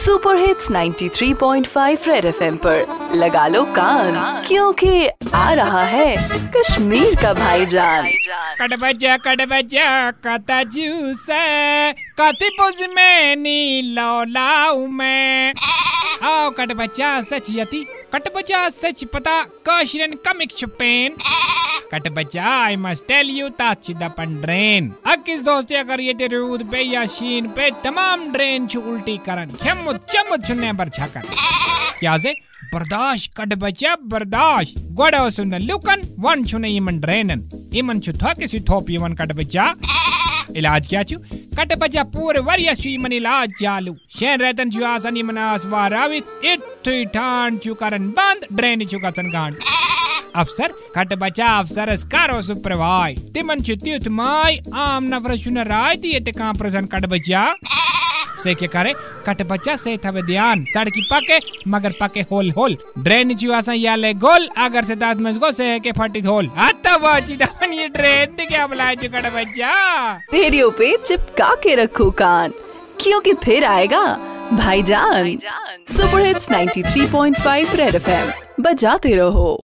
Super hits 93.5 red FM पर लगा लो कान, क्योंकि आ रहा है कश्मीर का भाईजान। कड़बजा कड़बजा कता जूस कति बुझ में नी लौलाऊ में आओ कटबचा सच यति कटबचा सच पता काशिरन कमिक छुपेन कटबचा आई मस्ट टेल यू ताचिदापन ड्रेन अकिस दोस्ती अगर ये रूद पे या शीन पे तमाम ड्रेन छु उल्टी करन खेमुत चमुत छुने पर छाकर क्या से बर्दाश्त कटबचा बर्दाश्त गोड़ा सुन लुकन वन छुने इमन ड्रेनन इमन छु थोक सी थोप इमन कटबचा इलाज क्या छु कटबचा पूरे वरिया छु इमन इलाज चालू शेन रेतन छु आसन इमन आसवारावित इत्थी ठान छु करन बंद ड्रेन छु कसन गांड अफसर खट बचा अफसर करो सुप्रभाय तिमन चुत माय आम नफर चुन राय दिए का प्रसन कट बचा से क्या करे कट बचा से थवे ध्यान सड़की पके मगर पके होल होल ड्रेन चुवासा या ले गोल अगर से दाद में गो से के फटी होल आता वाची दान ये ड्रेन दे क्या बुलाए चु कट बचा रेडियो पे चिपका के रखो कान, क्योंकि फिर आएगा भाईजान। सुपर हिट्स 93.5 रेड एफएम बजाते रहो।